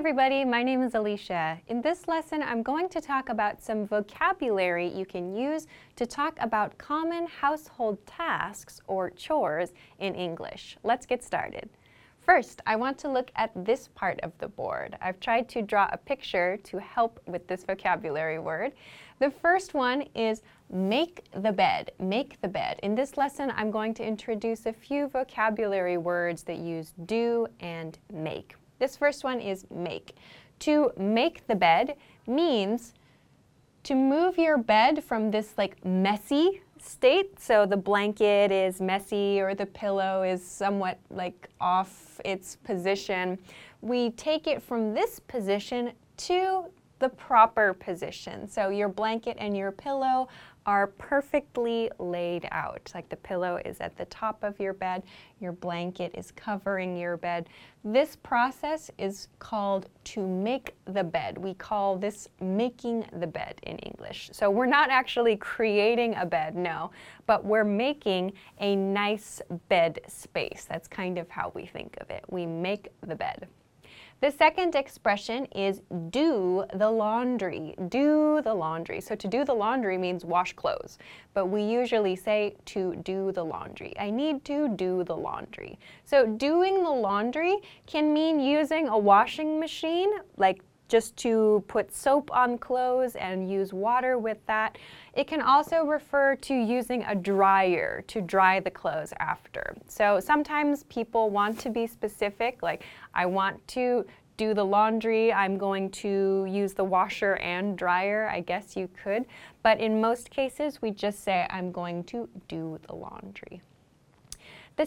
everybody, my name is Alicia. In this lesson, I'm going to talk about some vocabulary you can use to talk about common household tasks or chores in English. Let's get started. First, I want to look at this part of the board. I've tried to draw a picture to help with this vocabulary word. The first one is make the bed, make the bed. In this lesson, I'm going to introduce a few vocabulary words that use do and make. This first one is make. To make the bed means to move your bed from this like messy state. So the blanket is messy or the pillow is somewhat like off its position. We take it from this position to the proper position. So your blanket and your pillow are perfectly laid out. Like the pillow is at the top of your bed, your blanket is covering your bed. This process is called to make the bed. We call this making the bed in English. So we're not actually creating a bed, no, but we're making a nice bed space. That's kind of how we think of it. We make the bed. The second expression is do the laundry, do the laundry. So to do the laundry means wash clothes, but we usually say to do the laundry. I need to do the laundry. So doing the laundry can mean using a washing machine, like just to put soap on clothes and use water with that. It can also refer to using a dryer to dry the clothes after. So sometimes people want to be specific, like I want to do the laundry, I'm going to use the washer and dryer, I guess you could. But in most cases, we just say I'm going to do the laundry. The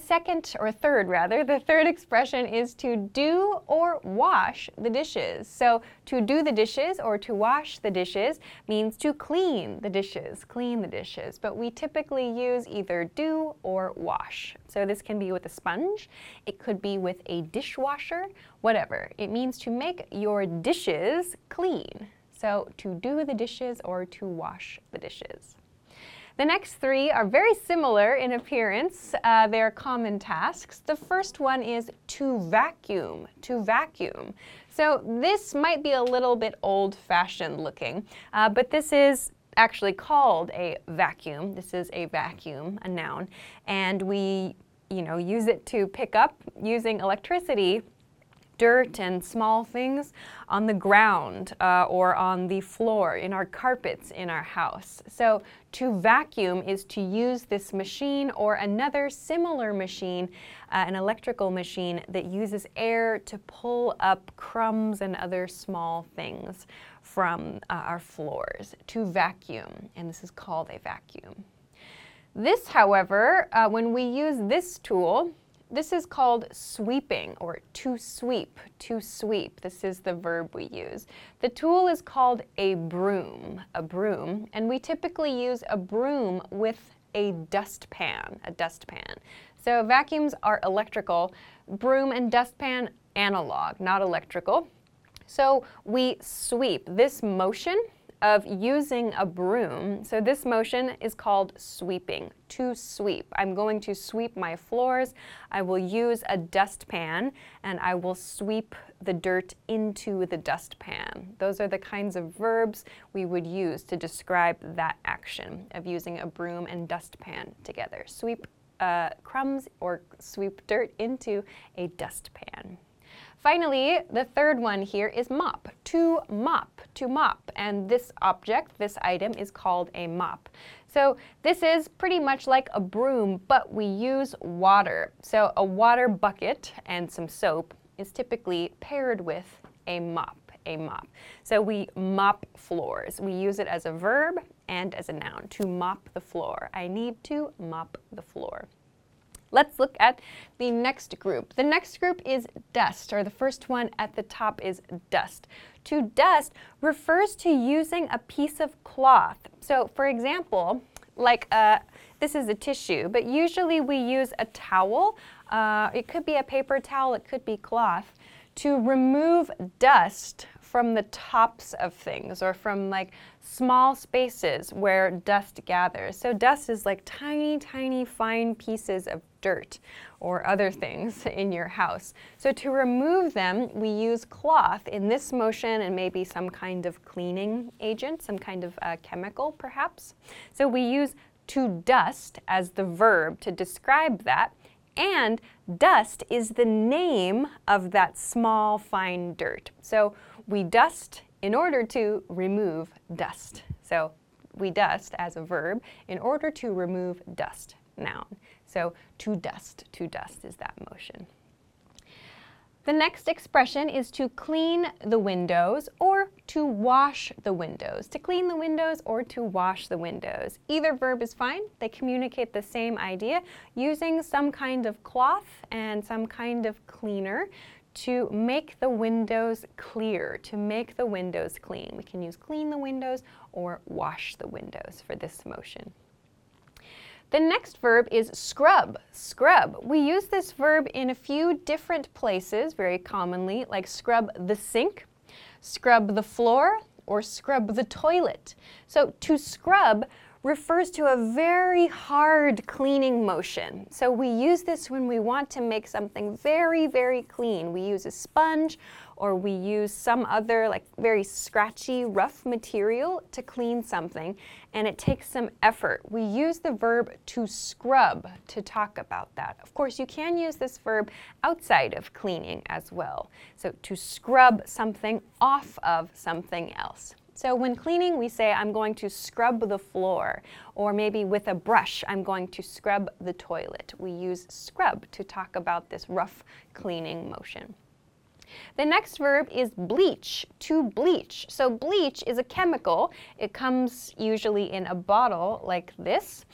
third expression is to do or wash the dishes. So to do the dishes or to wash the dishes means to clean the dishes. But we typically use either do or wash. So this can be with a sponge, it could be with a dishwasher, whatever. It means to make your dishes clean. So to do the dishes or to wash the dishes. The next three are very similar in appearance. They're common tasks. The first one is to vacuum, to vacuum. So this might be a little bit old-fashioned looking, but this is actually called a vacuum. This is a vacuum, a noun, and we, use it to pick up using electricity dirt and small things on the ground or on the floor, in our carpets in our house. So to vacuum is to use this machine or another similar machine, an electrical machine that uses air to pull up crumbs and other small things from our floors. To vacuum, and this is called a vacuum. This, however, when we use this tool, this is called sweeping, or to sweep, to sweep. This is the verb we use. The tool is called a broom, and we typically use a broom with a dustpan, a dustpan. So vacuums are electrical, broom and dustpan analog, not electrical. So we sweep. This motion of using a broom. So this motion is called sweeping, to sweep. I'm going to sweep my floors. I will use a dustpan and I will sweep the dirt into the dustpan. Those are the kinds of verbs we would use to describe that action of using a broom and dustpan together. Sweep crumbs or sweep dirt into a dustpan. Finally, the third one here is mop, to mop, to mop. And this object, this item, is called a mop. So this is pretty much like a broom, but we use water. So a water bucket and some soap is typically paired with a mop, a mop. So we mop floors. We use it as a verb and as a noun, to mop the floor. I need to mop the floor. Let's look at the next group. The next group is dust, or the first one at the top is dust. To dust refers to using a piece of cloth. So for example, like this is a tissue, but usually we use a towel. It could be a paper towel, it could be cloth, to remove dust from the tops of things or from like small spaces where dust gathers. So dust is like tiny, tiny fine pieces of dirt or other things in your house. So to remove them, we use cloth in this motion and maybe some kind of cleaning agent, some kind of chemical perhaps. So we use to dust as the verb to describe that. And dust is the name of that small, fine dirt. So we dust in order to remove dust. So we dust as a verb in order to remove dust, noun. So to dust is that motion. The next expression is to clean the windows or to wash the windows. To clean the windows or to wash the windows. Either verb is fine. They communicate the same idea using some kind of cloth and some kind of cleaner to make the windows clear, to make the windows clean. We can use clean the windows or wash the windows for this motion. The next verb is scrub, scrub. We use this verb in a few different places very commonly, like scrub the sink, scrub the floor, or scrub the toilet. So to scrub refers to a very hard cleaning motion. So we use this when we want to make something very, very clean. We use a sponge or we use some other like very scratchy, rough material to clean something, and it takes some effort. We use the verb to scrub to talk about that. Of course, you can use this verb outside of cleaning as well. So to scrub something off of something else. So when cleaning, we say, I'm going to scrub the floor, or maybe with a brush, I'm going to scrub the toilet. We use scrub to talk about this rough cleaning motion. The next verb is bleach, to bleach. So bleach is a chemical. It comes usually in a bottle like this.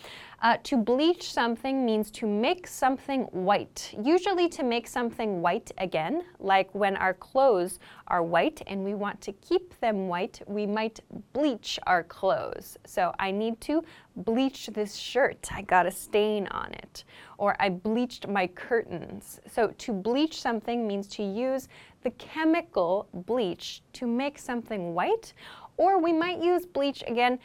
To bleach something means to make something white, usually to make something white again, like when our clothes are white and we want to keep them white, we might bleach our clothes. So I need to bleach this shirt, I got a stain on it, or I bleached my curtains. So to bleach something means to use the chemical bleach to make something white, or we might use bleach again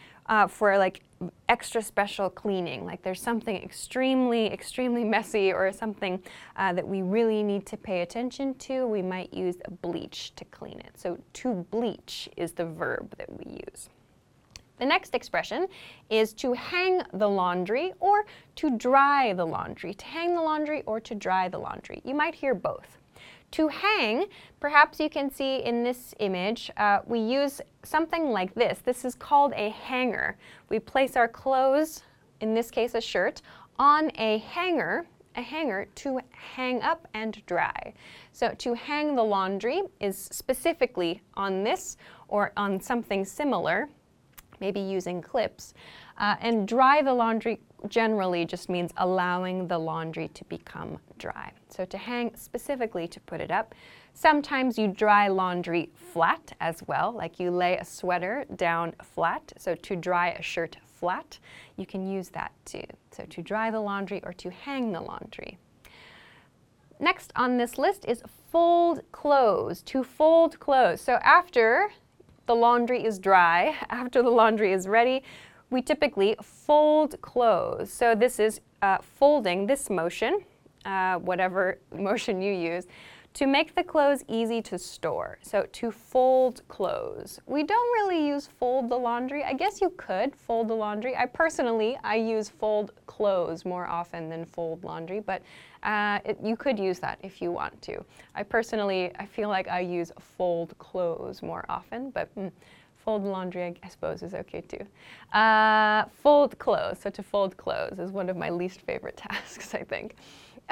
for like extra special cleaning, like there's something extremely, extremely messy or something that we really need to pay attention to, we might use bleach to clean it. So to bleach is the verb that we use. The next expression is to hang the laundry or to dry the laundry. To hang the laundry or to dry the laundry. You might hear both. To hang, perhaps you can see in this image, we use something like this. This is called a hanger. We place our clothes, in this case a shirt, on a hanger to hang up and dry. So to hang the laundry is specifically on this or on something similar, maybe using clips. And dry the laundry generally just means allowing the laundry to become dry. So to hang specifically to put it up. Sometimes you dry laundry flat as well, like you lay a sweater down flat. So to dry a shirt flat, you can use that too. So to dry the laundry or to hang the laundry. Next on this list is fold clothes, to fold clothes. So after the laundry is dry, after the laundry is ready, we typically fold clothes. So this is folding, this motion, whatever motion you use, to make the clothes easy to store. So to fold clothes. We don't really use fold the laundry. I guess you could fold the laundry. I personally use fold clothes more often than fold laundry, but you could use that if you want to. I feel like I use fold clothes more often, but fold laundry, I suppose, is okay too. Fold clothes, so to fold clothes is one of my least favorite tasks, I think.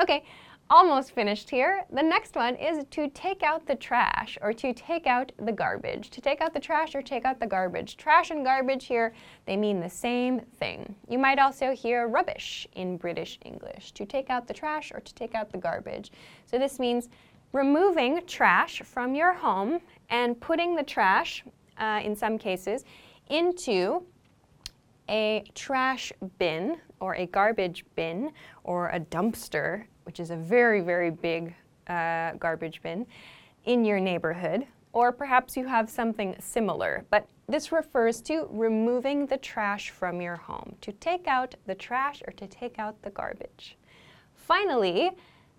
Okay, almost finished here. The next one is to take out the trash or to take out the garbage. To take out the trash or take out the garbage. Trash and garbage here, they mean the same thing. You might also hear rubbish in British English. To take out the trash or to take out the garbage. So this means removing trash from your home and putting the trash in some cases, into a trash bin or a garbage bin or a dumpster, which is a very, very big garbage bin in your neighborhood, or perhaps you have something similar. But this refers to removing the trash from your home, to take out the trash or to take out the garbage. Finally,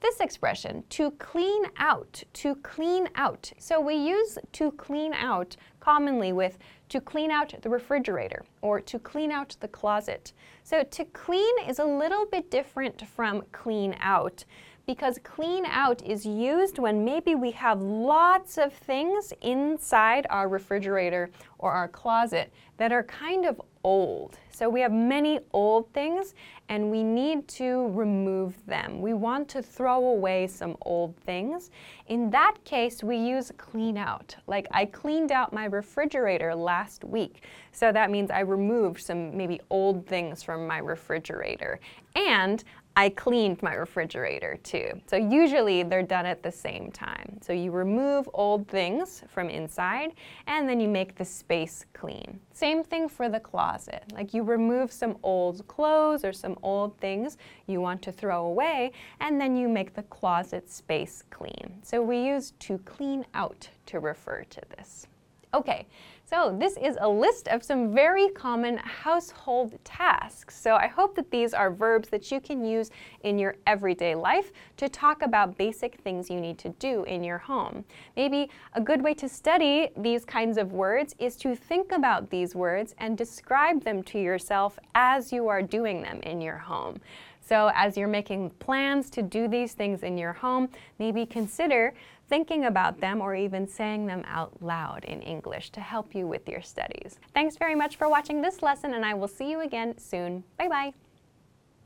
this expression, to clean out, to clean out. So we use to clean out commonly with to clean out the refrigerator or to clean out the closet. So to clean is a little bit different from clean out because clean out is used when maybe we have lots of things inside our refrigerator or our closet that are kind of old. So we have many old things and we need to remove them. We want to throw away some old things. In that case, we use clean out. Like I cleaned out my refrigerator last week. So that means I removed some maybe old things from my refrigerator. And I cleaned my refrigerator too. So usually they're done at the same time. So you remove old things from inside and then you make the space clean. Same thing for the closet. Like you remove some old clothes or some old things you want to throw away and then you make the closet space clean. So we use to clean out to refer to this. Okay, so this is a list of some very common household tasks. So I hope that these are verbs that you can use in your everyday life to talk about basic things you need to do in your home. Maybe a good way to study these kinds of words is to think about these words and describe them to yourself as you are doing them in your home. So as you're making plans to do these things in your home, maybe consider thinking about them or even saying them out loud in English to help you with your studies. Thanks very much for watching this lesson, and I will see you again soon. Bye-bye.